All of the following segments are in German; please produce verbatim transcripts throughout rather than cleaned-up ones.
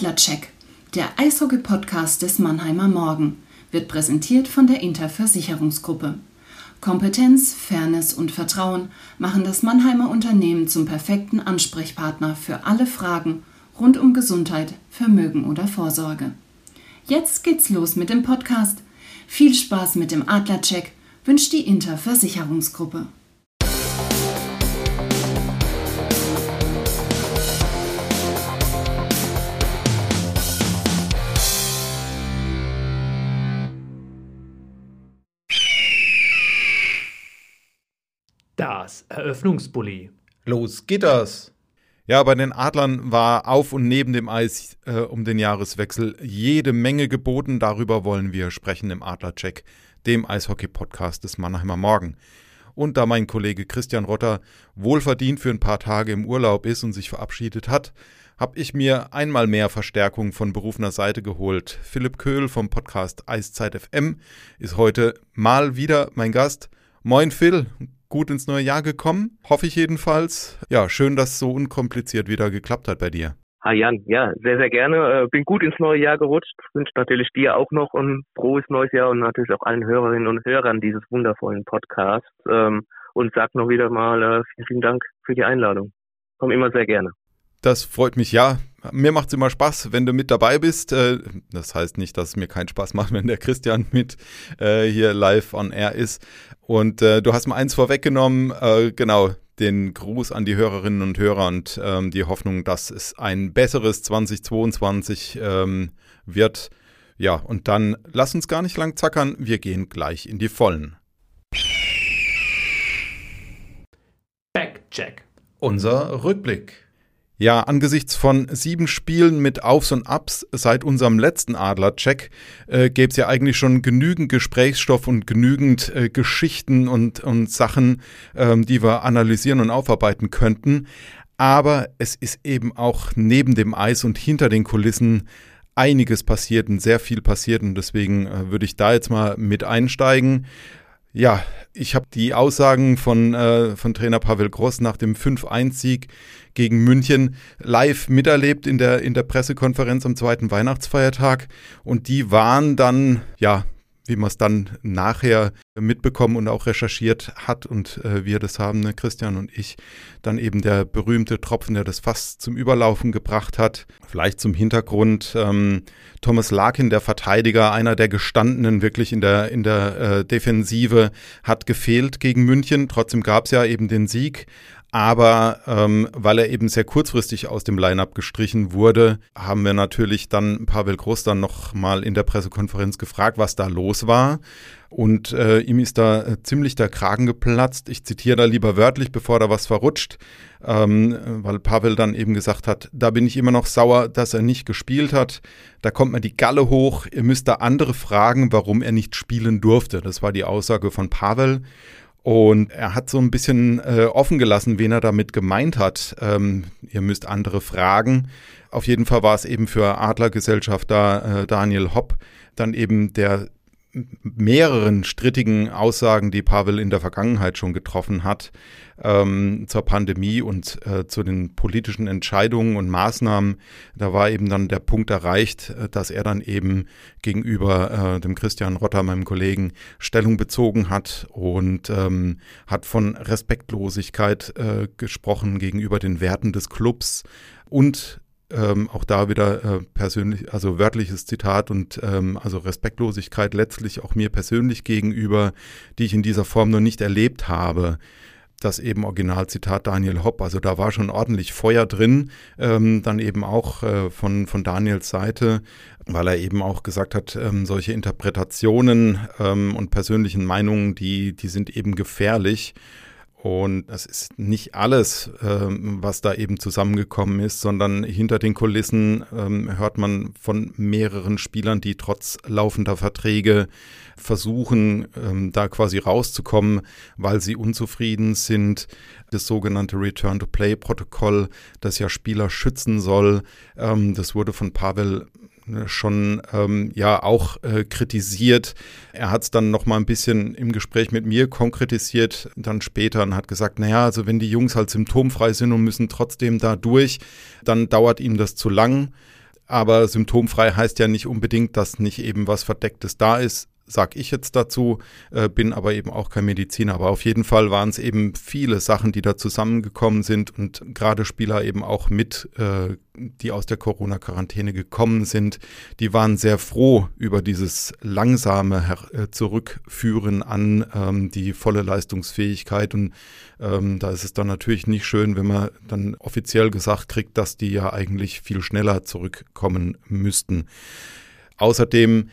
AdlerCheck, der Eishockey-Podcast des Mannheimer Morgen, wird präsentiert von der Interversicherungsgruppe. Kompetenz, Fairness und Vertrauen machen das Mannheimer Unternehmen zum perfekten Ansprechpartner für alle Fragen rund um Gesundheit, Vermögen oder Vorsorge. Jetzt geht's los mit dem Podcast. Viel Spaß mit dem AdlerCheck wünscht die Interversicherungsgruppe. Das Eröffnungsbully. Los geht das! Ja, bei den Adlern war auf und neben dem Eis äh, um den Jahreswechsel jede Menge geboten. Darüber wollen wir sprechen im AdlerCheck, dem Eishockey-Podcast des Mannheimer Morgen. Und da mein Kollege Christian Rotter wohlverdient für ein paar Tage im Urlaub ist und sich verabschiedet hat, habe ich mir einmal mehr Verstärkung von berufener Seite geholt. Philipp Köhl vom Podcast Eiszeit F M ist heute mal wieder mein Gast. Moin Phil, gut ins neue Jahr gekommen, hoffe ich jedenfalls. Ja, schön, dass es so unkompliziert wieder geklappt hat bei dir. Hi Jan, ja, sehr, sehr gerne. Bin gut ins neue Jahr gerutscht, wünsche natürlich dir auch noch ein frohes neues Jahr und natürlich auch allen Hörerinnen und Hörern dieses wundervollen Podcasts und sag noch wieder mal vielen, vielen Dank für die Einladung. Komm immer sehr gerne. Das freut mich, ja. Mir macht es immer Spaß, wenn du mit dabei bist. Das heißt nicht, dass es mir keinen Spaß macht, wenn der Christian mit hier live on air ist. Und du hast mir eins vorweggenommen, genau, den Gruß an die Hörerinnen und Hörer und die Hoffnung, dass es ein besseres zweitausendzweiundzwanzig wird. Ja, und dann lass uns gar nicht lang zackern, wir gehen gleich in die Vollen. Backcheck. Unser Rückblick. Ja, angesichts von sieben Spielen mit Aufs und Abs seit unserem letzten Adler-Check äh, gäbe es ja eigentlich schon genügend Gesprächsstoff und genügend äh, Geschichten und, und Sachen, ähm, die wir analysieren und aufarbeiten könnten. Aber es ist eben auch neben dem Eis und hinter den Kulissen einiges passiert und sehr viel passiert. Und deswegen äh, würde ich da jetzt mal mit einsteigen. Ja, ich habe die Aussagen von, äh, von Trainer Pavel Gross nach dem fünf eins Sieg gegen München live miterlebt in der, in der Pressekonferenz am zweiten Weihnachtsfeiertag. Und die waren dann, ja, wie man es dann nachher mitbekommen und auch recherchiert hat und äh, wir das haben, ne, Christian und ich, dann eben der berühmte Tropfen, der das Fass zum Überlaufen gebracht hat. Vielleicht zum Hintergrund, ähm, Thomas Larkin, der Verteidiger, einer der Gestandenen wirklich in der, in der äh, Defensive, hat gefehlt gegen München. Trotzdem gab es ja eben den Sieg, aber ähm, weil er eben sehr kurzfristig aus dem Line-Up gestrichen wurde, haben wir natürlich dann Pavel Groß dann nochmal in der Pressekonferenz gefragt, was da los war. Und äh, ihm ist da äh, ziemlich der Kragen geplatzt. Ich zitiere da lieber wörtlich, bevor da was verrutscht, ähm, weil Pavel dann eben gesagt hat, da bin ich immer noch sauer, dass er nicht gespielt hat. Da kommt mir die Galle hoch. Ihr müsst da andere fragen, warum er nicht spielen durfte. Das war die Aussage von Pavel. Und er hat so ein bisschen äh, offen gelassen, wen er damit gemeint hat. Ähm, ihr müsst andere fragen. Auf jeden Fall war es eben für Adlergesellschafter äh, Daniel Hopp dann eben der mehreren strittigen Aussagen, die Pavel in der Vergangenheit schon getroffen hat, ähm, zur Pandemie und äh, zu den politischen Entscheidungen und Maßnahmen. Da war eben dann der Punkt erreicht, dass er dann eben gegenüber äh, dem Christian Rotter, meinem Kollegen, Stellung bezogen hat und ähm, hat von Respektlosigkeit äh, gesprochen gegenüber den Werten des Clubs und Ähm, auch da wieder äh, persönlich, also wörtliches Zitat und ähm, also Respektlosigkeit letztlich auch mir persönlich gegenüber, die ich in dieser Form noch nicht erlebt habe. Das eben Originalzitat Daniel Hopp, also da war schon ordentlich Feuer drin, ähm, dann eben auch äh, von, von Daniels Seite, weil er eben auch gesagt hat, ähm, solche Interpretationen ähm, und persönlichen Meinungen, die, die sind eben gefährlich. Und das ist nicht alles, ähm, was da eben zusammengekommen ist, sondern hinter den Kulissen ähm, hört man von mehreren Spielern, die trotz laufender Verträge versuchen, ähm, da quasi rauszukommen, weil sie unzufrieden sind. Das sogenannte Return-to-Play-Protokoll, das ja Spieler schützen soll, ähm, das wurde von Pavel schon ähm, ja auch äh, kritisiert. Er hat es dann noch mal ein bisschen im Gespräch mit mir konkretisiert, dann später und hat gesagt, naja, also wenn die Jungs halt symptomfrei sind und müssen trotzdem da durch, dann dauert ihm das zu lang. Aber symptomfrei heißt ja nicht unbedingt, dass nicht eben was Verdecktes da ist, sag ich jetzt dazu, äh, bin aber eben auch kein Mediziner. Aber auf jeden Fall waren es eben viele Sachen, die da zusammengekommen sind und gerade Spieler eben auch mit, äh, die aus der Corona-Quarantäne gekommen sind, die waren sehr froh über dieses langsame Her- Zurückführen an ähm, die volle Leistungsfähigkeit. Und ähm, da ist es dann natürlich nicht schön, wenn man dann offiziell gesagt kriegt, dass die ja eigentlich viel schneller zurückkommen müssten. Außerdem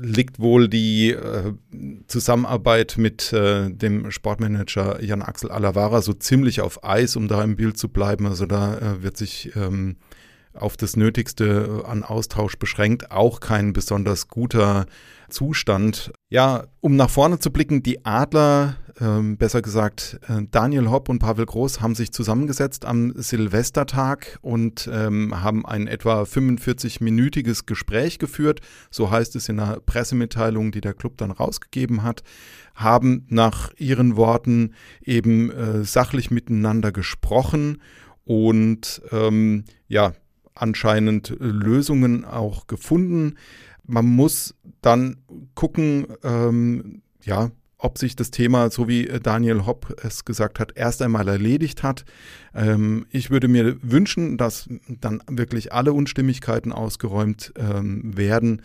liegt wohl die äh, Zusammenarbeit mit äh, dem Sportmanager Jan-Axel Alavara so ziemlich auf Eis, um da im Bild zu bleiben. Also da äh, wird sich ähm, auf das Nötigste an Austausch beschränkt. Auch kein besonders guter Zustand. Ja, um nach vorne zu blicken, die Adler, äh, besser gesagt äh, Daniel Hopp und Pavel Gross, haben sich zusammengesetzt am Silvestertag und ähm, haben ein etwa fünfundvierzig-minütiges Gespräch geführt, so heißt es in einer Pressemitteilung, die der Club dann rausgegeben hat, haben nach ihren Worten eben äh, sachlich miteinander gesprochen und ähm, ja, anscheinend Lösungen auch gefunden. Man muss dann gucken, ähm, ja, ob sich das Thema, so wie Daniel Hopp es gesagt hat, erst einmal erledigt hat. Ähm, ich würde mir wünschen, dass dann wirklich alle Unstimmigkeiten ausgeräumt ähm, werden,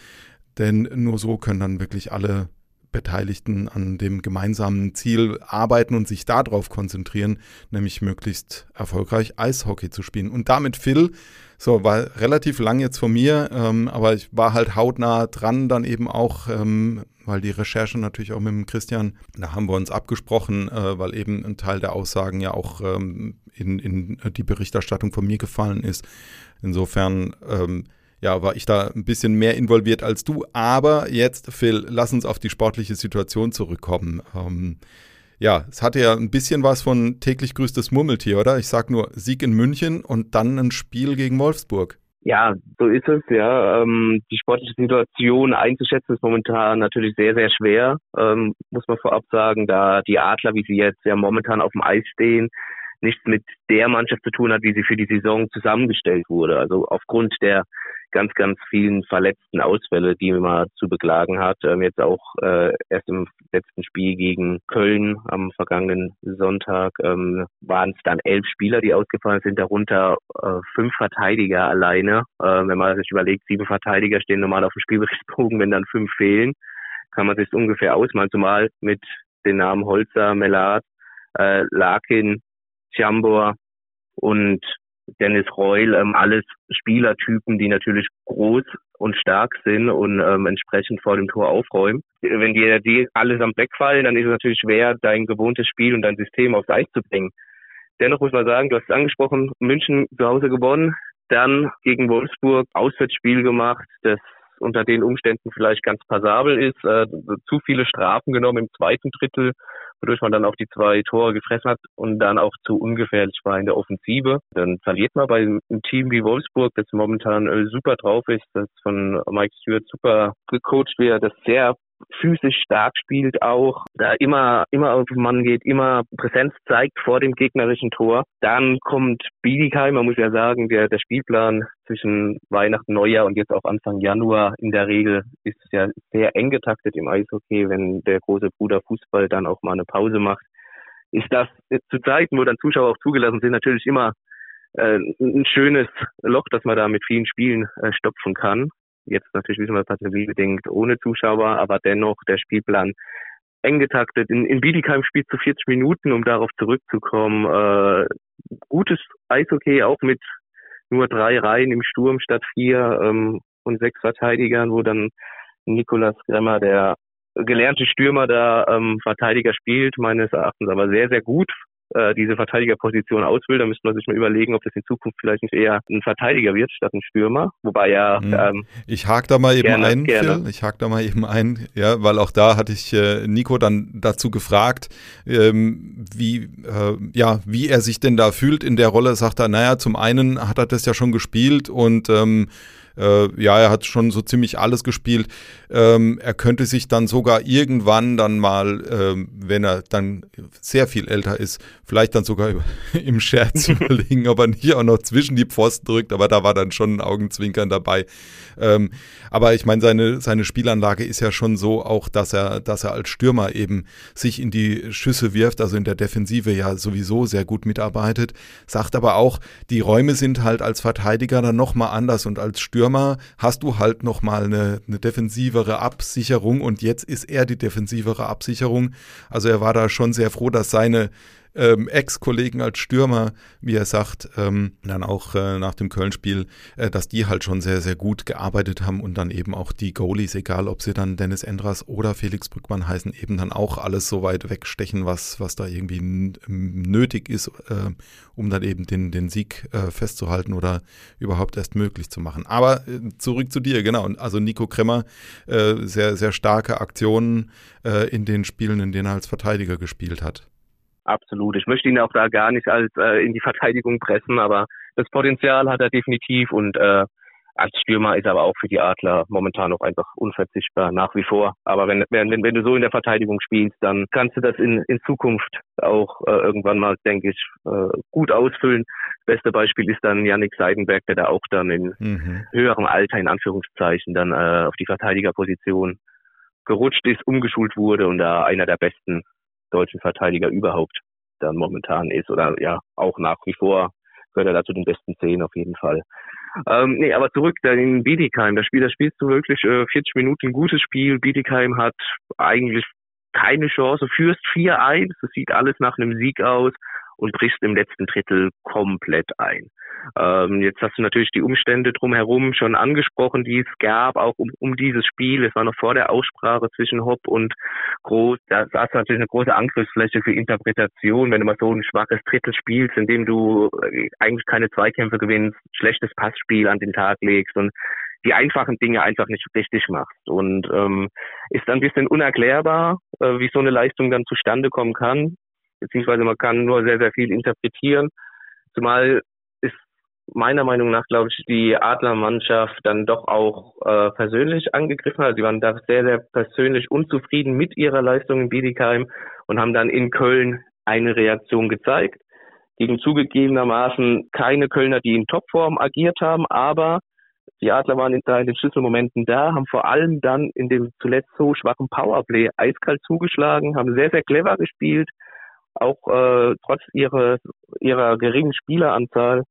denn nur so können dann wirklich alle Beteiligten an dem gemeinsamen Ziel arbeiten und sich darauf konzentrieren, nämlich möglichst erfolgreich Eishockey zu spielen. Und damit, Phil, so war relativ lang jetzt von mir, ähm, aber ich war halt hautnah dran dann eben auch, ähm, weil die Recherche natürlich auch mit dem Christian, da haben wir uns abgesprochen, äh, weil eben ein Teil der Aussagen ja auch ähm, in, in die Berichterstattung von mir gefallen ist. Insofern, ähm, ja, war ich da ein bisschen mehr involviert als du. Aber jetzt, Phil, lass uns auf die sportliche Situation zurückkommen. Ähm, ja, es hatte ja ein bisschen was von täglich grüßt das Murmeltier, oder? Ich sag nur Sieg in München und dann ein Spiel gegen Wolfsburg. Ja, so ist es, ja. Ähm, die sportliche Situation einzuschätzen ist momentan natürlich sehr, sehr schwer, ähm, muss man vorab sagen, da die Adler, wie sie jetzt ja momentan auf dem Eis stehen, nichts mit der Mannschaft zu tun hat, wie sie für die Saison zusammengestellt wurde. Also aufgrund der ganz, ganz vielen verletzten Ausfälle, die man zu beklagen hat. Ähm, jetzt auch äh, erst im letzten Spiel gegen Köln am vergangenen Sonntag ähm, waren es dann elf Spieler, die ausgefallen sind, darunter äh, fünf Verteidiger alleine. Äh, wenn man sich überlegt, sieben Verteidiger stehen normal auf dem Spielberichtsbogen, wenn dann fünf fehlen, kann man sich das ungefähr ausmalen, zumal mit den Namen Holzer, Mellard, äh, Larkin, Chambor und Dennis Reul, ähm, alles Spielertypen, die natürlich groß und stark sind und ähm, entsprechend vor dem Tor aufräumen. Wenn die, die allesamt wegfallen, dann ist es natürlich schwer, dein gewohntes Spiel und dein System aufs Eis zu bringen. Dennoch muss man sagen, du hast es angesprochen, München zu Hause gewonnen, dann gegen Wolfsburg Auswärtsspiel gemacht, das unter den Umständen vielleicht ganz passabel ist, äh, zu viele Strafen genommen im zweiten Drittel, wodurch man dann auch die zwei Tore gefressen hat und dann auch zu ungefährlich war in der Offensive. Dann verliert man bei einem Team wie Wolfsburg, das momentan super drauf ist, das von Mike Stewart super gecoacht wird, das sehr physisch stark spielt auch, da immer immer auf den Mann geht, immer Präsenz zeigt vor dem gegnerischen Tor. Dann kommt Bietigheim, man muss ja sagen, der, der Spielplan zwischen Weihnachten, Neujahr und jetzt auch Anfang Januar in der Regel ist ja sehr eng getaktet im Eishockey, wenn der große Bruder Fußball dann auch mal eine Pause macht. Ist das zu Zeiten, wo dann Zuschauer auch zugelassen sind, natürlich immer äh, ein schönes Loch, das man da mit vielen Spielen äh, stopfen kann. Jetzt natürlich wissen wir pandemiebedingt ohne Zuschauer, aber dennoch der Spielplan eng getaktet. In, in Bietigheim spielt zu vierzig Minuten, um darauf zurückzukommen. Äh, gutes Eishockey, auch mit nur drei Reihen im Sturm statt vier ähm, und sechs Verteidigern, wo dann Nicolas Kremmer, der gelernte Stürmer, da ähm, Verteidiger spielt, meines Erachtens aber sehr, sehr gut äh, diese Verteidigerposition auswählt. Da müsste man sich mal überlegen, ob das in Zukunft vielleicht nicht eher ein Verteidiger wird statt ein Stürmer. Wobei ja... Ähm, ich hake da mal eben gerne, ein, gerne. Phil. Ich hake da mal eben ein, ja, weil auch da hatte ich äh, Nico dann dazu gefragt, ähm, wie, äh, ja, wie er sich denn da fühlt in der Rolle. Sagt er, naja, zum einen hat er das ja schon gespielt und ähm, äh, ja, er hat schon so ziemlich alles gespielt. Ähm, er könnte sich dann sogar irgendwann dann mal, ähm, wenn er dann sehr viel älter ist, vielleicht dann sogar im Scherz überlegen, ob er nicht auch noch zwischen die Pfosten drückt, aber da war dann schon ein Augenzwinkern dabei. Ähm, aber ich meine, seine, seine Spielanlage ist ja schon so auch, dass er, dass er als Stürmer eben sich in die Schüsse wirft, also in der Defensive ja sowieso sehr gut mitarbeitet, sagt aber auch, die Räume sind halt als Verteidiger dann nochmal anders und als Stürmer hast du halt nochmal eine, eine defensivere Absicherung und jetzt ist er die defensivere Absicherung. Also er war da schon sehr froh, dass seine Ähm, Ex-Kollegen als Stürmer, wie er sagt, ähm, dann auch äh, nach dem Köln-Spiel, äh, dass die halt schon sehr, sehr gut gearbeitet haben und dann eben auch die Goalies, egal ob sie dann Dennis Endras oder Felix Brückmann heißen, eben dann auch alles so weit wegstechen, was, was da irgendwie n- nötig ist, äh, um dann eben den, den Sieg äh, festzuhalten oder überhaupt erst möglich zu machen. Aber äh, zurück zu dir, genau. Also Nico Kremmer, äh, sehr, sehr starke Aktionen äh, in den Spielen, in denen er als Verteidiger gespielt hat. Absolut. Ich möchte ihn auch da gar nicht als äh, in die Verteidigung pressen, aber das Potenzial hat er definitiv und äh, als Stürmer ist er aber auch für die Adler momentan noch einfach unverzichtbar nach wie vor. Aber wenn wenn wenn du so in der Verteidigung spielst, dann kannst du das in in Zukunft auch äh, irgendwann mal, denke ich, äh, gut ausfüllen. Das beste Beispiel ist dann Yannick Seidenberg, der da auch dann in mhm. höherem Alter in Anführungszeichen dann äh, auf die Verteidigerposition gerutscht ist, umgeschult wurde und da einer der besten deutschen Verteidiger überhaupt dann momentan ist oder ja auch nach wie vor gehört er da zu den besten zehn auf jeden Fall. Ähm, nee, aber zurück dann in Bietigheim. Das Spiel, das spielst du wirklich äh, vierzig Minuten, ein gutes Spiel. Bietigheim hat eigentlich keine Chance, führst vier eins, das sieht alles nach einem Sieg aus und brichst im letzten Drittel komplett ein. Ähm, jetzt hast du natürlich die Umstände drumherum schon angesprochen, die es gab, auch um, um dieses Spiel. Es war noch vor der Aussprache zwischen Hopp und Groß. Da hast du natürlich eine große Angriffsfläche für Interpretation, wenn du mal so ein schwaches Drittel spielst, in dem du eigentlich keine Zweikämpfe gewinnst, schlechtes Passspiel an den Tag legst und die einfachen Dinge einfach nicht richtig machst. Und ähm, ist dann ein bisschen unerklärbar, äh, wie so eine Leistung dann zustande kommen kann. Beziehungsweise man kann nur sehr, sehr viel interpretieren. Zumal meiner Meinung nach, glaube ich, die Adlermannschaft dann doch auch äh, persönlich angegriffen hat. Sie waren da sehr, sehr persönlich unzufrieden mit ihrer Leistung in Bietigheim und haben dann in Köln eine Reaktion gezeigt. Gegen zugegebenermaßen keine Kölner, die in Topform agiert haben, aber die Adler waren in, in den Schlüsselmomenten da, haben vor allem dann in dem zuletzt so schwachen Powerplay eiskalt zugeschlagen, haben sehr, sehr clever gespielt, auch äh, trotz ihrer, ihrer geringen Spieleranzahl.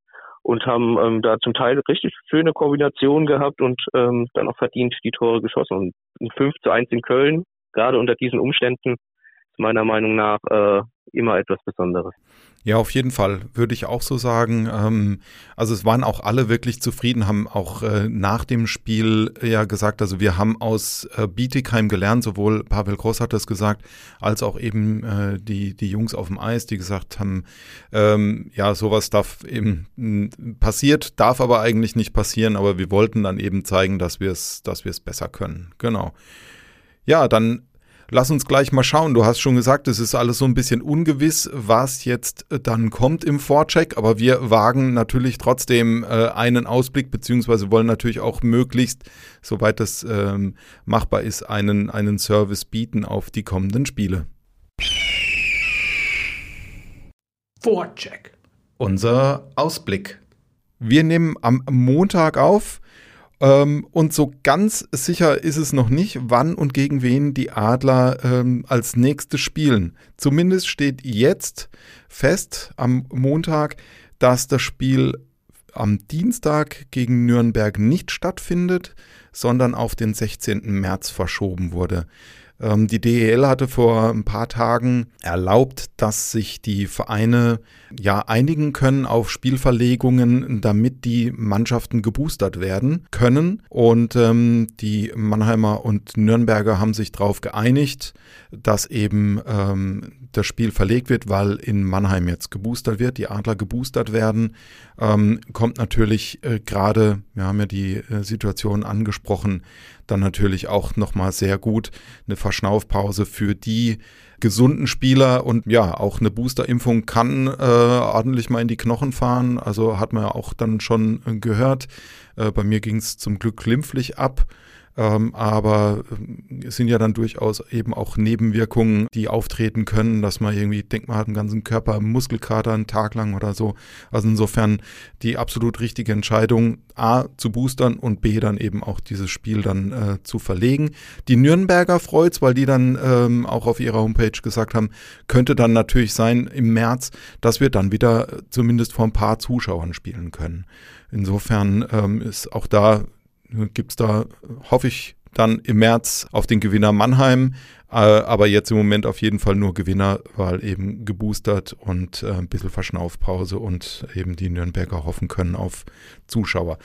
Und haben ähm, da zum Teil richtig schöne Kombinationen gehabt und ähm, dann auch verdient die Tore geschossen. Und ein fünf zu eins in Köln, gerade unter diesen Umständen, ist meiner Meinung nach äh, immer etwas Besonderes. Ja, auf jeden Fall, würde ich auch so sagen. Ähm, also es waren auch alle wirklich zufrieden, haben auch äh, nach dem Spiel ja gesagt, also wir haben aus äh, Bietigheim gelernt, sowohl Pavel Gross hat das gesagt, als auch eben äh, die, die Jungs auf dem Eis, die gesagt haben, ähm, ja, sowas darf eben m- passiert, darf aber eigentlich nicht passieren, aber wir wollten dann eben zeigen, dass wir es dass wir es besser können. Genau. Ja, dann lass uns gleich mal schauen. Du hast schon gesagt, es ist alles so ein bisschen ungewiss, was jetzt dann kommt im Vorcheck. Aber wir wagen natürlich trotzdem äh, einen Ausblick, beziehungsweise wollen natürlich auch möglichst, soweit das ähm, machbar ist, einen, einen Service bieten auf die kommenden Spiele. Vorcheck. Unser Ausblick. Wir nehmen am Montag auf. Und so ganz sicher ist es noch nicht, wann und gegen wen die Adler ähm, als nächstes spielen. Zumindest steht jetzt fest am Montag, dass das Spiel am Dienstag gegen Nürnberg nicht stattfindet, sondern auf den sechzehnten März verschoben wurde. Ähm, die D E L hatte vor ein paar Tagen erlaubt, dass sich die Vereine ja einigen können auf Spielverlegungen, damit die Mannschaften geboostert werden können. Und ähm, die Mannheimer und Nürnberger haben sich darauf geeinigt, dass eben ähm, das Spiel verlegt wird, weil in Mannheim jetzt geboostert wird, die Adler geboostert werden. Ähm, kommt natürlich äh, gerade, wir haben ja die äh, Situation angesprochen, dann natürlich auch nochmal sehr gut eine Verschnaufpause für die gesunden Spieler und ja, auch eine Boosterimpfung kann äh, ordentlich mal in die Knochen fahren, also hat man ja auch dann schon gehört. Äh, bei mir ging es zum Glück glimpflich ab. Ähm, aber es sind ja dann durchaus eben auch Nebenwirkungen, die auftreten können, dass man irgendwie denkt, man hat einen ganzen Körper, Muskelkater einen Tag lang oder so. Also insofern die absolut richtige Entscheidung, A, zu boostern und B, dann eben auch dieses Spiel dann äh, zu verlegen. Die Nürnberger freut's, weil die dann ähm, auch auf ihrer Homepage gesagt haben, könnte dann natürlich sein im März, dass wir dann wieder zumindest vor ein paar Zuschauern spielen können. Insofern ähm, ist auch da gibt es da, hoffe ich, dann im März auf den Gewinner Mannheim, äh, aber jetzt im Moment auf jeden Fall nur Gewinner, weil eben geboostert und äh, ein bisschen Verschnaufpause und eben die Nürnberger hoffen können auf Zuschauer.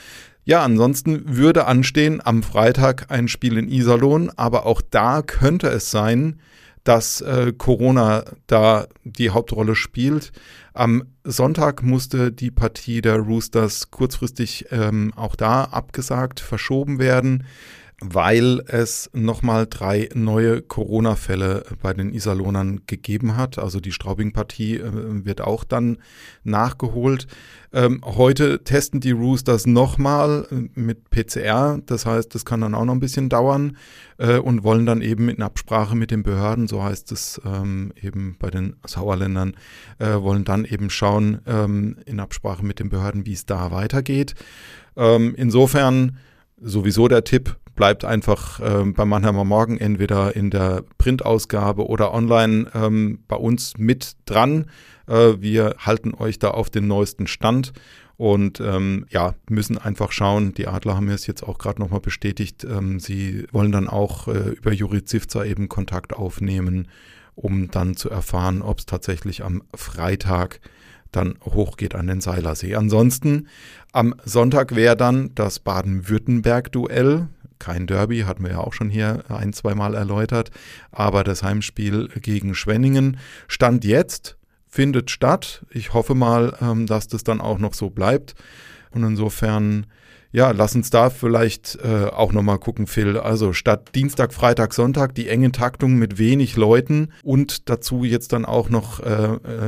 Ja, ansonsten würde anstehen am Freitag ein Spiel in Iserlohn, aber auch da könnte es sein, dass äh, Corona da die Hauptrolle spielt. Am Sonntag musste die Partie der Roosters kurzfristig ähm, auch da abgesagt, verschoben werden, weil es nochmal drei neue Corona-Fälle bei den Iserlohnern gegeben hat. Also die Straubing-Partie äh, wird auch dann nachgeholt. Ähm, heute testen die Roosters nochmal mit P C R, das heißt, das kann dann auch noch ein bisschen dauern äh, und wollen dann eben in Absprache mit den Behörden, so heißt es ähm, eben bei den Sauerländern, äh, wollen dann eben schauen ähm, in Absprache mit den Behörden, wie es da weitergeht. Ähm, insofern sowieso der Tipp, bleibt einfach ähm, beim Mannheimer Morgen entweder in der Printausgabe oder online ähm, bei uns mit dran. Äh, wir halten euch da auf den neuesten Stand und ähm, ja, müssen einfach schauen. Die Adler haben es jetzt auch gerade nochmal bestätigt. Ähm, sie wollen dann auch äh, über Juri Zivzer eben Kontakt aufnehmen, um dann zu erfahren, ob es tatsächlich am Freitag dann hochgeht an den Seilersee. Ansonsten am Sonntag wäre dann das Baden-Württemberg-Duell. Kein Derby, hatten wir ja auch schon hier ein-, zweimal erläutert, aber das Heimspiel gegen Schwenningen Stand jetzt, findet statt. Ich hoffe mal, dass das dann auch noch so bleibt und insofern, ja, lass uns da vielleicht auch nochmal gucken, Phil, also statt Dienstag, Freitag, Sonntag, die enge Taktung mit wenig Leuten und dazu jetzt dann auch noch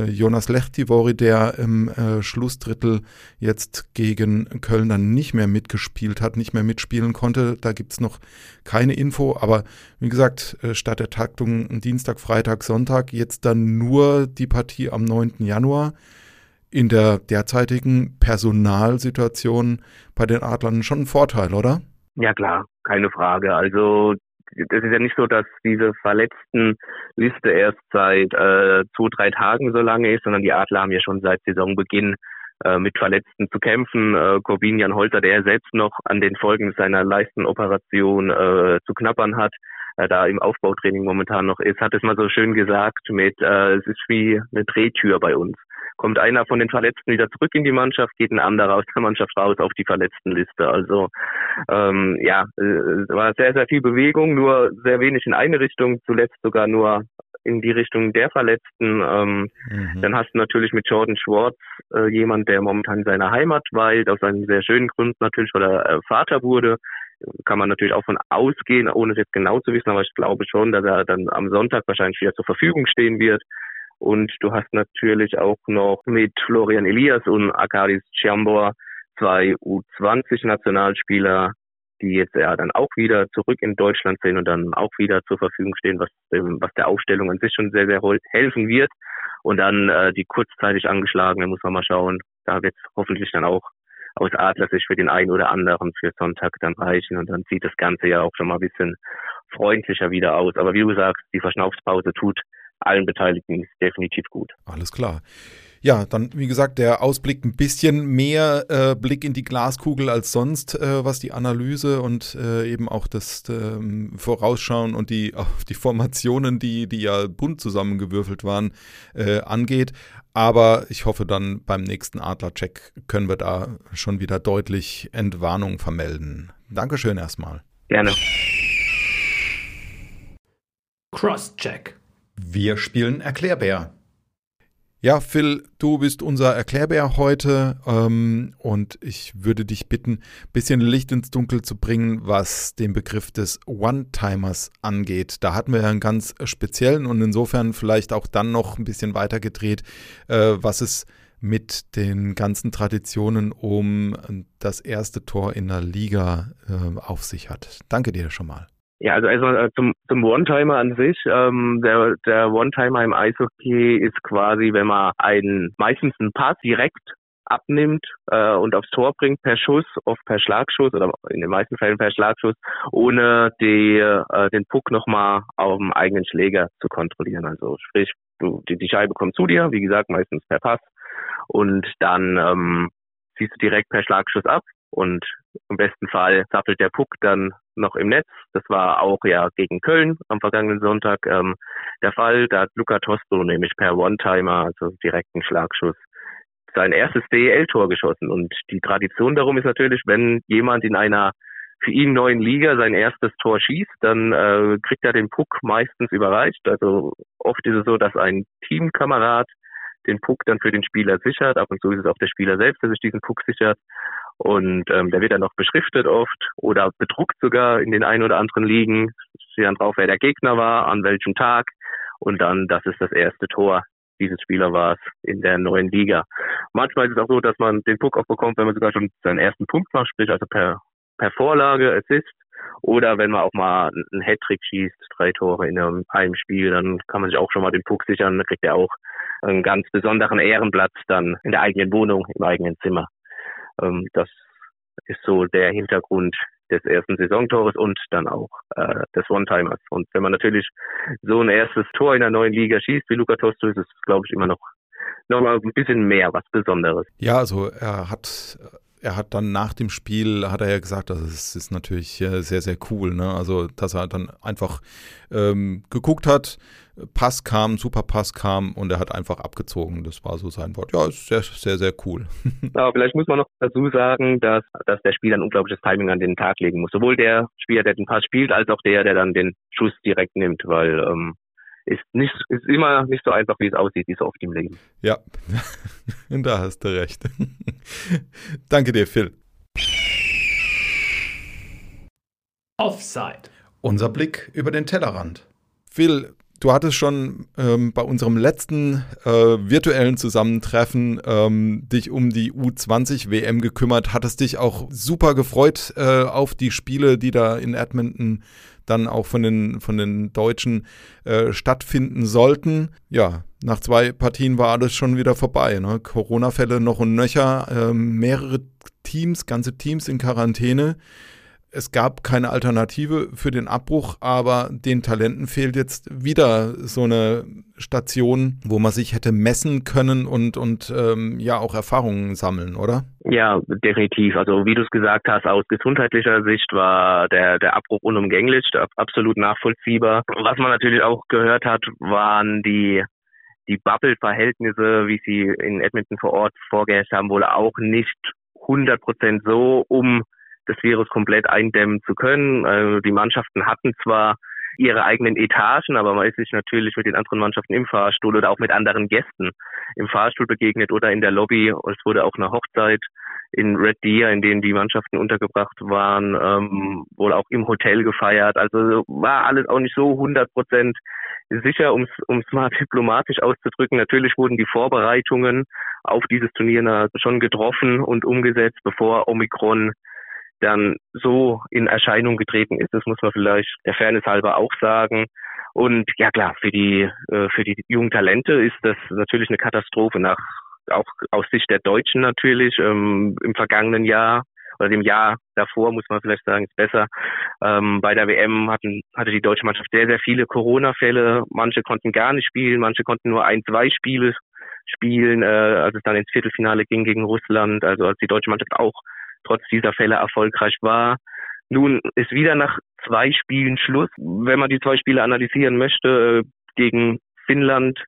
Jonas Lechtivori, der im Schlussdrittel jetzt gegen Köln dann nicht mehr mitgespielt hat, nicht mehr mitspielen konnte, da gibt es noch keine Info, aber wie gesagt, statt der Taktung Dienstag, Freitag, Sonntag, jetzt dann nur die Partie am neunten Januar. In der derzeitigen Personalsituation bei den Adlern schon ein Vorteil, oder? Ja klar, keine Frage. Also es ist ja nicht so, dass diese Verletztenliste erst seit äh, zwei, drei Tagen so lange ist, sondern die Adler haben ja schon seit Saisonbeginn äh, mit Verletzten zu kämpfen. Äh, Corbinian Holzer, der selbst noch an den Folgen seiner Leistenoperation äh, zu knabbern hat, da im Aufbautraining momentan noch ist, hat es mal so schön gesagt mit, äh, es ist wie eine Drehtür bei uns. Kommt einer von den Verletzten wieder zurück in die Mannschaft, geht ein anderer aus der Mannschaft raus auf die Verletztenliste. Also ähm, ja, es war sehr, sehr viel Bewegung, nur sehr wenig in eine Richtung, zuletzt sogar nur in die Richtung der Verletzten. Ähm, mhm. Dann hast du natürlich mit Jordan Schwartz äh, jemand, der momentan in seiner Heimat weilt, aus einem sehr schönen Grund natürlich, weil er äh, Vater wurde. Kann man natürlich auch von ausgehen, ohne es jetzt genau zu wissen, aber ich glaube schon, dass er dann am Sonntag wahrscheinlich wieder zur Verfügung stehen wird. Und du hast natürlich auch noch mit Florian Elias und Arkadius Chambor zwei U zwanzig Nationalspieler, die jetzt ja dann auch wieder zurück in Deutschland sind und dann auch wieder zur Verfügung stehen, was, was der Aufstellung an sich schon sehr, sehr helfen wird. Und dann äh, die kurzzeitig angeschlagenen, muss man mal schauen, da wird es hoffentlich dann auch aus Adler sich für den einen oder anderen für Sonntag dann reichen und dann sieht das Ganze ja auch schon mal ein bisschen freundlicher wieder aus. Aber wie du sagst, die Verschnaufspause tut allen Beteiligten definitiv gut. Alles klar. Ja, dann wie gesagt, der Ausblick ein bisschen mehr äh, Blick in die Glaskugel als sonst, äh, was die Analyse und äh, eben auch das ähm, Vorausschauen und die, auch die Formationen, die, die ja bunt zusammengewürfelt waren, äh, angeht. Aber ich hoffe dann beim nächsten Adler-Check können wir da schon wieder deutlich Entwarnung vermelden. Dankeschön erstmal. Gerne. Cross-Check. Wir spielen Erklärbär. Ja, Phil, du bist unser Erklärbär heute ähm, und ich würde dich bitten, ein bisschen Licht ins Dunkel zu bringen, was den Begriff des One-Timers angeht. Da hatten wir ja einen ganz speziellen und insofern vielleicht auch dann noch ein bisschen weiter gedreht, äh, was es mit den ganzen Traditionen um das erste Tor in der Liga äh, auf sich hat. Danke dir schon mal. Ja, also erstmal zum, zum One-Timer an sich. Ähm, der der One-Timer im Eishockey ist quasi, wenn man einen meistens einen Pass direkt abnimmt äh, und aufs Tor bringt per Schuss, oft per Schlagschuss oder in den meisten Fällen per Schlagschuss, ohne die, äh, den Puck nochmal auf dem eigenen Schläger zu kontrollieren. Also sprich, du, die, die Scheibe kommt zu dir, wie gesagt, meistens per Pass und dann ähm, ziehst du direkt per Schlagschuss ab und im besten Fall zappelt der Puck dann noch im Netz. Das war auch ja gegen Köln am vergangenen Sonntag ähm, der Fall. Da hat Luca Tosto nämlich per One-Timer, also direkten Schlagschuss, sein erstes D E L-Tor geschossen. Und die Tradition darum ist natürlich, wenn jemand in einer für ihn neuen Liga sein erstes Tor schießt, dann äh, kriegt er den Puck meistens überreicht. Also oft ist es so, dass ein Teamkamerad den Puck dann für den Spieler sichert. Ab und zu ist es auch der Spieler selbst, der sich diesen Puck sichert. Und ähm, der wird dann noch beschriftet oft oder bedruckt sogar in den ein oder anderen Ligen. Steht dann drauf, wer der Gegner war, an welchem Tag. Und dann, das ist das erste Tor dieses Spieler war es in der neuen Liga. Manchmal ist es auch so, dass man den Puck auch bekommt, wenn man sogar schon seinen ersten Punkt macht, sprich also per, per Vorlage, Assist. Oder wenn man auch mal einen Hattrick schießt, drei Tore in einem Spiel, dann kann man sich auch schon mal den Puck sichern. Dann kriegt er auch einen ganz besonderen Ehrenplatz dann in der eigenen Wohnung, im eigenen Zimmer. Das ist so der Hintergrund des ersten Saisontores und dann auch äh, des One-Timers. Und wenn man natürlich so ein erstes Tor in der neuen Liga schießt wie Luca Tosto, ist es, glaube ich, immer noch, noch mal ein bisschen mehr was Besonderes. Ja, also er hat... Er hat dann nach dem Spiel, hat er ja gesagt, das ist, ist natürlich sehr, sehr cool, ne? Also, dass er dann einfach ähm, geguckt hat, Pass kam, super Pass kam und er hat einfach abgezogen. Das war so sein Wort. Ja, ist sehr, sehr, sehr cool. Ja, vielleicht muss man noch dazu sagen, dass, dass der Spieler ein unglaubliches Timing an den Tag legen muss. Sowohl der Spieler, der den Pass spielt, als auch der, der dann den Schuss direkt nimmt, weil ähm, ist nicht, ist immer nicht so einfach, wie es aussieht, wie so oft im Leben. Ja, da hast du recht. Danke dir, Phil. Offside. Unser Blick über den Tellerrand. Phil, du hattest schon ähm, bei unserem letzten äh, virtuellen Zusammentreffen ähm, dich um die U zwanzig W M gekümmert, hattest dich auch super gefreut äh, auf die Spiele, die da in Edmonton dann auch von den, von den Deutschen äh, stattfinden sollten. Ja, nach zwei Partien war alles schon wieder vorbei, ne? Corona-Fälle noch und nöcher, äh, mehrere Teams, ganze Teams in Quarantäne. Es gab keine Alternative für den Abbruch, aber den Talenten fehlt jetzt wieder so eine Station, wo man sich hätte messen können und, und ähm, ja auch Erfahrungen sammeln, oder? Ja, definitiv. Also wie du es gesagt hast, aus gesundheitlicher Sicht war der, der Abbruch unumgänglich, absolut nachvollziehbar. Was man natürlich auch gehört hat, waren die... die Bubble-Verhältnisse, wie sie in Edmonton vor Ort vorgeherrscht haben, wohl auch nicht hundert Prozent so, um das Virus komplett eindämmen zu können. Also die Mannschaften hatten zwar ihre eigenen Etagen, aber man ist sich natürlich mit den anderen Mannschaften im Fahrstuhl oder auch mit anderen Gästen im Fahrstuhl begegnet oder in der Lobby. Es wurde auch eine Hochzeit in Red Deer, in denen die Mannschaften untergebracht waren, ähm, wohl auch im Hotel gefeiert. Also war alles auch nicht so hundert Prozent sicher, um es mal diplomatisch auszudrücken. Natürlich wurden die Vorbereitungen auf dieses Turnier schon getroffen und umgesetzt, bevor Omikron dann so in Erscheinung getreten ist. Das muss man vielleicht der Fairness halber auch sagen. Und ja klar, für die für die jungen Talente ist das natürlich eine Katastrophe, nach auch aus Sicht der Deutschen natürlich. Ähm, im vergangenen Jahr oder dem Jahr davor, muss man vielleicht sagen, ist besser. Ähm, bei der W M hatten, hatte die deutsche Mannschaft sehr, sehr viele Corona-Fälle. Manche konnten gar nicht spielen, manche konnten nur ein, zwei Spiele spielen, äh, als es dann ins Viertelfinale ging gegen Russland, also als die deutsche Mannschaft auch trotz dieser Fälle erfolgreich war. Nun ist wieder nach zwei Spielen Schluss. Wenn man die zwei Spiele analysieren möchte, äh, gegen Finnland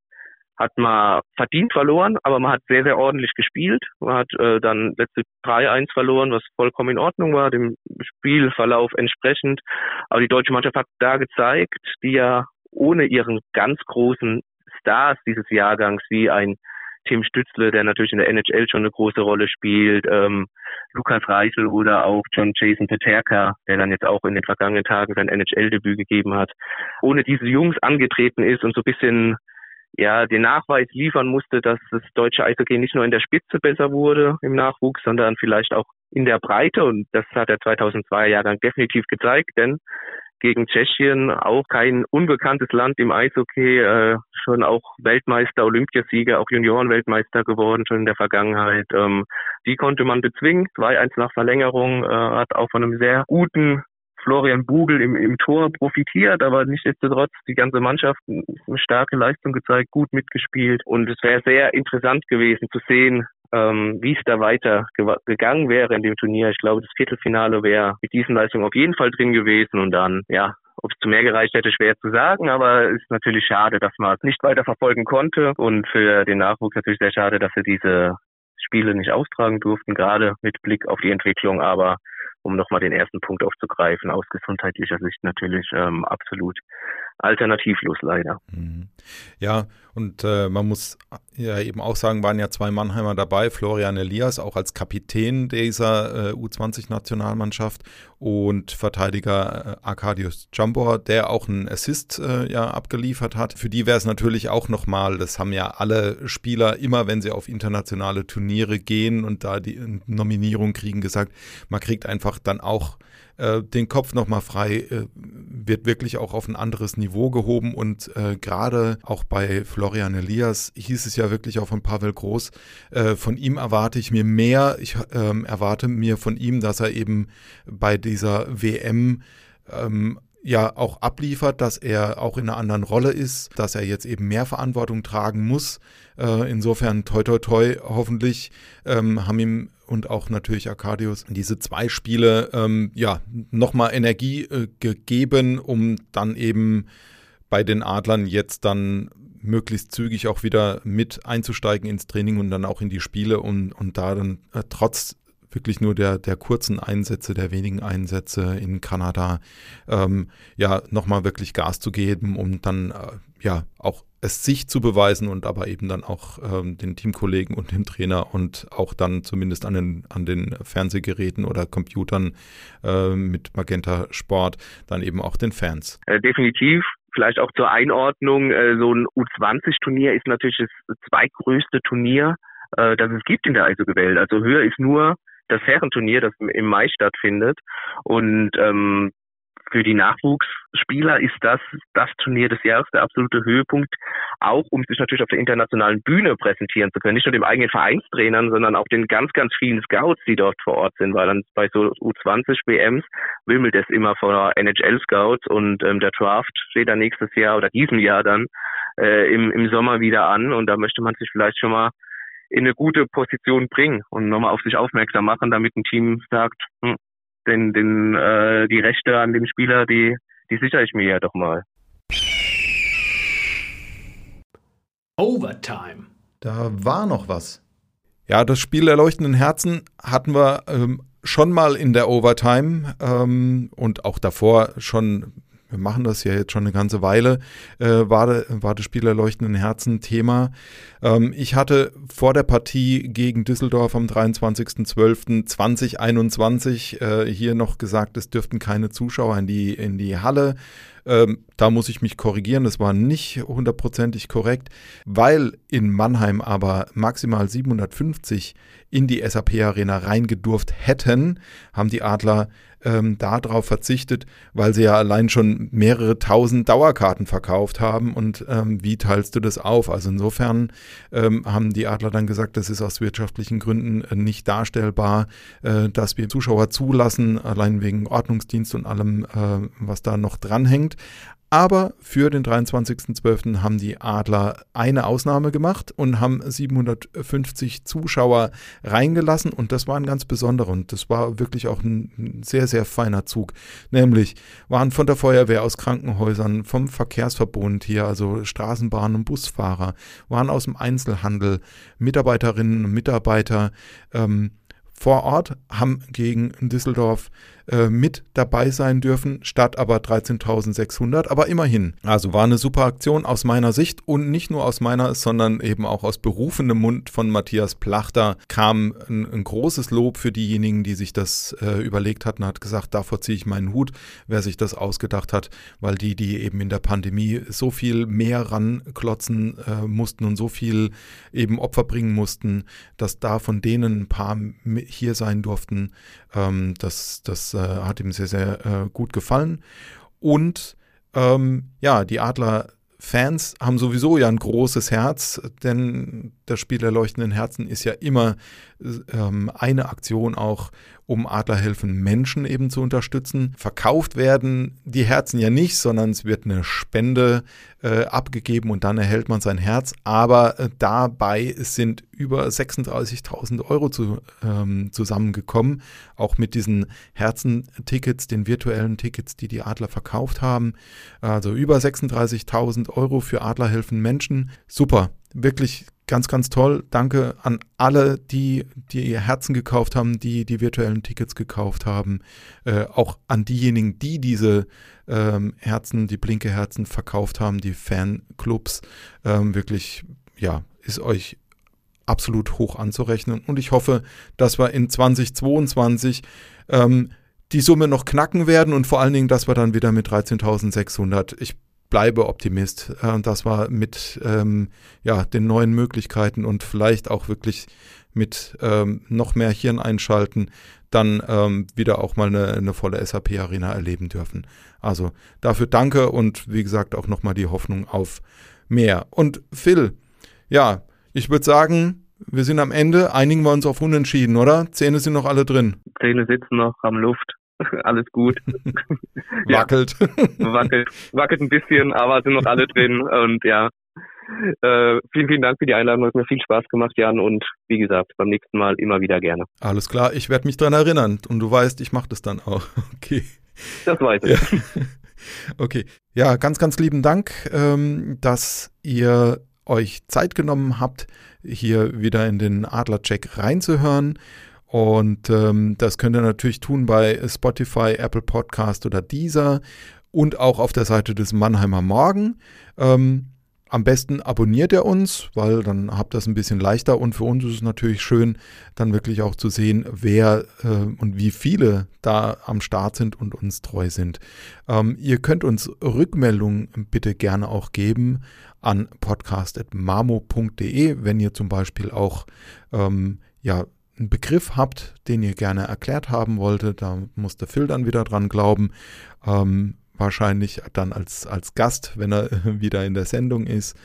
hat man verdient verloren, aber man hat sehr, sehr ordentlich gespielt. Man hat äh, dann letzte drei eins verloren, was vollkommen in Ordnung war, dem Spielverlauf entsprechend. Aber die deutsche Mannschaft hat da gezeigt, die ja ohne ihren ganz großen Stars dieses Jahrgangs, wie ein Tim Stützle, der natürlich in der N H L schon eine große Rolle spielt, ähm, Lukas Reichel oder auch John Jason Peterka, der dann jetzt auch in den vergangenen Tagen sein N H L-Debüt gegeben hat, ohne diese Jungs angetreten ist und so ein bisschen ja, den Nachweis liefern musste, dass das deutsche Eishockey nicht nur in der Spitze besser wurde im Nachwuchs, sondern vielleicht auch in der Breite. Und das hat der zweitausendzweier Jahrgang definitiv gezeigt, denn gegen Tschechien, auch kein unbekanntes Land im Eishockey, äh, schon auch Weltmeister, Olympiasieger, auch Juniorenweltmeister geworden, schon in der Vergangenheit. Ähm, die konnte man bezwingen. zwei eins nach Verlängerung, äh, hat auch von einem sehr guten Florian Bugl im, im Tor profitiert, aber nichtsdestotrotz die ganze Mannschaft eine starke Leistung gezeigt, gut mitgespielt, und es wäre sehr interessant gewesen zu sehen, ähm, wie es da weiter ge- gegangen wäre in dem Turnier. Ich glaube, das Viertelfinale wäre mit diesen Leistungen auf jeden Fall drin gewesen, und dann, ja, ob es zu mehr gereicht hätte, schwer zu sagen, aber es ist natürlich schade, dass man es nicht weiter verfolgen konnte, und für den Nachwuchs natürlich sehr schade, dass wir diese Spiele nicht austragen durften, gerade mit Blick auf die Entwicklung, aber um nochmal den ersten Punkt aufzugreifen, aus gesundheitlicher Sicht natürlich ähm, absolut alternativlos leider. Ja, und äh, man muss ja eben auch sagen, waren ja zwei Mannheimer dabei, Florian Elias auch als Kapitän dieser äh, U zwanzig-Nationalmannschaft und Verteidiger äh, Arkadius Chambor, der auch einen Assist äh, ja abgeliefert hat. Für die wäre es natürlich auch nochmal, das haben ja alle Spieler immer, wenn sie auf internationale Turniere gehen und da die Nominierung kriegen, gesagt, man kriegt einfach dann auch äh, den Kopf nochmal frei, äh, wird wirklich auch auf ein anderes Niveau gehoben, und äh, gerade auch bei Florian Elias hieß es ja wirklich auch von Pavel Groß, äh, von ihm erwarte ich mir mehr, ich äh, erwarte mir von ihm, dass er eben bei dieser W M ähm, ja auch abliefert, dass er auch in einer anderen Rolle ist, dass er jetzt eben mehr Verantwortung tragen muss. Äh, insofern toi toi toi, hoffentlich ähm, haben ihm und auch natürlich Arkadius diese zwei Spiele ähm, ja nochmal Energie äh, gegeben, um dann eben bei den Adlern jetzt dann möglichst zügig auch wieder mit einzusteigen ins Training und dann auch in die Spiele, und, und da dann äh, trotz wirklich nur der, der kurzen Einsätze, der wenigen Einsätze in Kanada, ähm, ja, nochmal wirklich Gas zu geben, um dann, äh, ja, auch es sich zu beweisen und aber eben dann auch ähm, den Teamkollegen und dem Trainer und auch dann zumindest an den, an den Fernsehgeräten oder Computern äh, mit Magenta Sport dann eben auch den Fans. Äh, definitiv. Vielleicht auch zur Einordnung, äh, so ein U zwanzig-Turnier ist natürlich das zweitgrößte Turnier, äh, das es gibt in der Eishockey-Welt. Also höher ist nur das Herrenturnier, das im Mai stattfindet, und ähm, für die Nachwuchsspieler ist das das Turnier des Jahres, der absolute Höhepunkt, auch um sich natürlich auf der internationalen Bühne präsentieren zu können, nicht nur dem eigenen Vereinstrainern, sondern auch den ganz, ganz vielen Scouts, die dort vor Ort sind, weil dann bei so U zwanzig-W Ms wimmelt es immer vor N H L-Scouts, und ähm, der Draft steht dann nächstes Jahr oder diesem Jahr dann äh, im, im Sommer wieder an, und da möchte man sich vielleicht schon mal in eine gute Position bringen und nochmal auf sich aufmerksam machen, damit ein Team sagt, hm, den, den, äh, die Rechte an dem Spieler, die, die sichere ich mir ja doch mal. Overtime. Da war noch was. Ja, das Spiel der leuchtenden Herzen hatten wir ähm, schon mal in der Overtime ähm, und auch davor schon. Wir machen das ja jetzt schon eine ganze Weile, äh, war, de, war das Spiel der leuchtenden Herzen Thema. Ähm, ich hatte vor der Partie gegen Düsseldorf am dreiundzwanzigster zwölfter zweitausendeinundzwanzig äh, hier noch gesagt, es dürften keine Zuschauer in die, in die Halle. Ähm, da muss ich mich korrigieren, das war nicht hundertprozentig korrekt, weil in Mannheim aber maximal siebenhundertfünfzig in die S A P-Arena reingedurft hätten, haben die Adler ähm, darauf verzichtet, weil sie ja allein schon mehrere tausend Dauerkarten verkauft haben, und ähm, wie teilst du das auf? Also insofern ähm, haben die Adler dann gesagt, das ist aus wirtschaftlichen Gründen nicht darstellbar, äh, dass wir Zuschauer zulassen, allein wegen Ordnungsdienst und allem, äh, was da noch dranhängt. Aber für den dreiundzwanzigster zwölfter haben die Adler eine Ausnahme gemacht und haben siebenhundertfünfzig Zuschauer reingelassen, und das war ein ganz besonderer, und das war wirklich auch ein sehr, sehr feiner Zug. Nämlich waren von der Feuerwehr, aus Krankenhäusern, vom Verkehrsverbund hier, also Straßenbahnen und Busfahrer, waren aus dem Einzelhandel, Mitarbeiterinnen und Mitarbeiter ähm, vor Ort, haben gegen Düsseldorf äh, mit dabei sein dürfen, statt aber dreizehntausendsechshundert, aber immerhin. Also war eine super Aktion aus meiner Sicht und nicht nur aus meiner, sondern eben auch aus berufendem Mund von Matthias Plachter kam ein, ein großes Lob für diejenigen, die sich das äh, überlegt hatten, hat gesagt, davor ziehe ich meinen Hut, wer sich das ausgedacht hat, weil die, die eben in der Pandemie so viel mehr ranklotzen äh, mussten und so viel eben Opfer bringen mussten, dass da von denen ein paar hier sein durften. Ähm, das das äh, hat ihm sehr, sehr äh, gut gefallen. Und ähm, ja, die Adler-Fans haben sowieso ja ein großes Herz, denn das Spiel der leuchtenden Herzen ist ja immer ähm, eine Aktion auch, um Adler helfen Menschen eben zu unterstützen. Verkauft werden die Herzen ja nicht, sondern es wird eine Spende äh, abgegeben und dann erhält man sein Herz. Aber äh, dabei sind über sechsunddreißigtausend Euro zu, ähm, zusammengekommen, auch mit diesen Herzentickets, den virtuellen Tickets, die die Adler verkauft haben. Also über sechsunddreißigtausend Euro für Adler helfen Menschen. Super, wirklich ganz, ganz toll. Danke an alle, die, die ihr Herzen gekauft haben, die die virtuellen Tickets gekauft haben. Äh, auch an diejenigen, die diese ähm, Herzen, die blinke Herzen verkauft haben, die Fanclubs. Ähm, wirklich, ja, ist euch absolut hoch anzurechnen. Und ich hoffe, dass wir in zweitausendzweiundzwanzig ähm, die Summe noch knacken werden und vor allen Dingen, dass wir dann wieder mit dreizehntausendsechshundert, ich bleibe Optimist. Das war mit ähm, ja, den neuen Möglichkeiten und vielleicht auch wirklich mit ähm, noch mehr Hirn einschalten, dann ähm, wieder auch mal eine, eine volle S A P-Arena erleben dürfen. Also dafür danke und wie gesagt auch nochmal die Hoffnung auf mehr. Und Phil, ja, ich würde sagen, wir sind am Ende. Einigen wir uns auf Unentschieden, oder? Zähne sind noch alle drin. Zähne sitzen noch am Luft. Alles gut. Wackelt. Ja, wackelt. Wackelt ein bisschen, aber sind noch alle drin. Und ja, äh, vielen, vielen Dank für die Einladung. Hat mir viel Spaß gemacht, Jan. Und wie gesagt, beim nächsten Mal immer wieder gerne. Alles klar, ich werde mich dran erinnern. Und du weißt, ich mache das dann auch. Okay. Das weiß ich. Ja. Okay. Ja, ganz, ganz lieben Dank, ähm, dass ihr euch Zeit genommen habt, hier wieder in den Adlercheck reinzuhören. Und ähm, das könnt ihr natürlich tun bei Spotify, Apple Podcast oder Deezer und auch auf der Seite des Mannheimer Morgen. Ähm, am besten abonniert ihr uns, weil dann habt ihr es ein bisschen leichter. Und für uns ist es natürlich schön, dann wirklich auch zu sehen, wer äh, und wie viele da am Start sind und uns treu sind. Ähm, ihr könnt uns Rückmeldungen bitte gerne auch geben an podcast at mamo punkt de, wenn ihr zum Beispiel auch ähm, ja, einen Begriff habt, den ihr gerne erklärt haben wolltet, da muss der Phil dann wieder dran glauben, ähm, wahrscheinlich dann als, als Gast, wenn er wieder in der Sendung ist.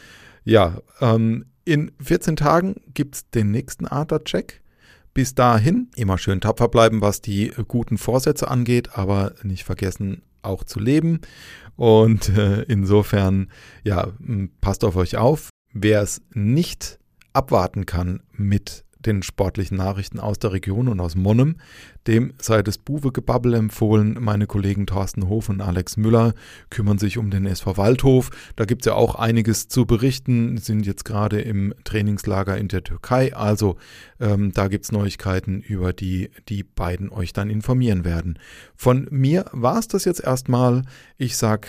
Ja, ähm, in vierzehn Tagen gibt es den nächsten Adlercheck. Bis dahin immer schön tapfer bleiben, was die guten Vorsätze angeht, aber nicht vergessen, auch zu leben. Und äh, insofern, ja, passt auf euch auf. Wer es nicht abwarten kann mit den sportlichen Nachrichten aus der Region und aus Monnem, dem sei das Buwegebabbel empfohlen. Meine Kollegen Thorsten Hof und Alex Müller kümmern sich um den S V Waldhof. Da gibt es ja auch einiges zu berichten, sind jetzt gerade im Trainingslager in der Türkei. Also ähm, da gibt es Neuigkeiten, über die die beiden euch dann informieren werden. Von mir war es das jetzt erstmal. Ich sage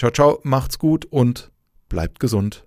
ciao, ciao, macht's gut und bleibt gesund.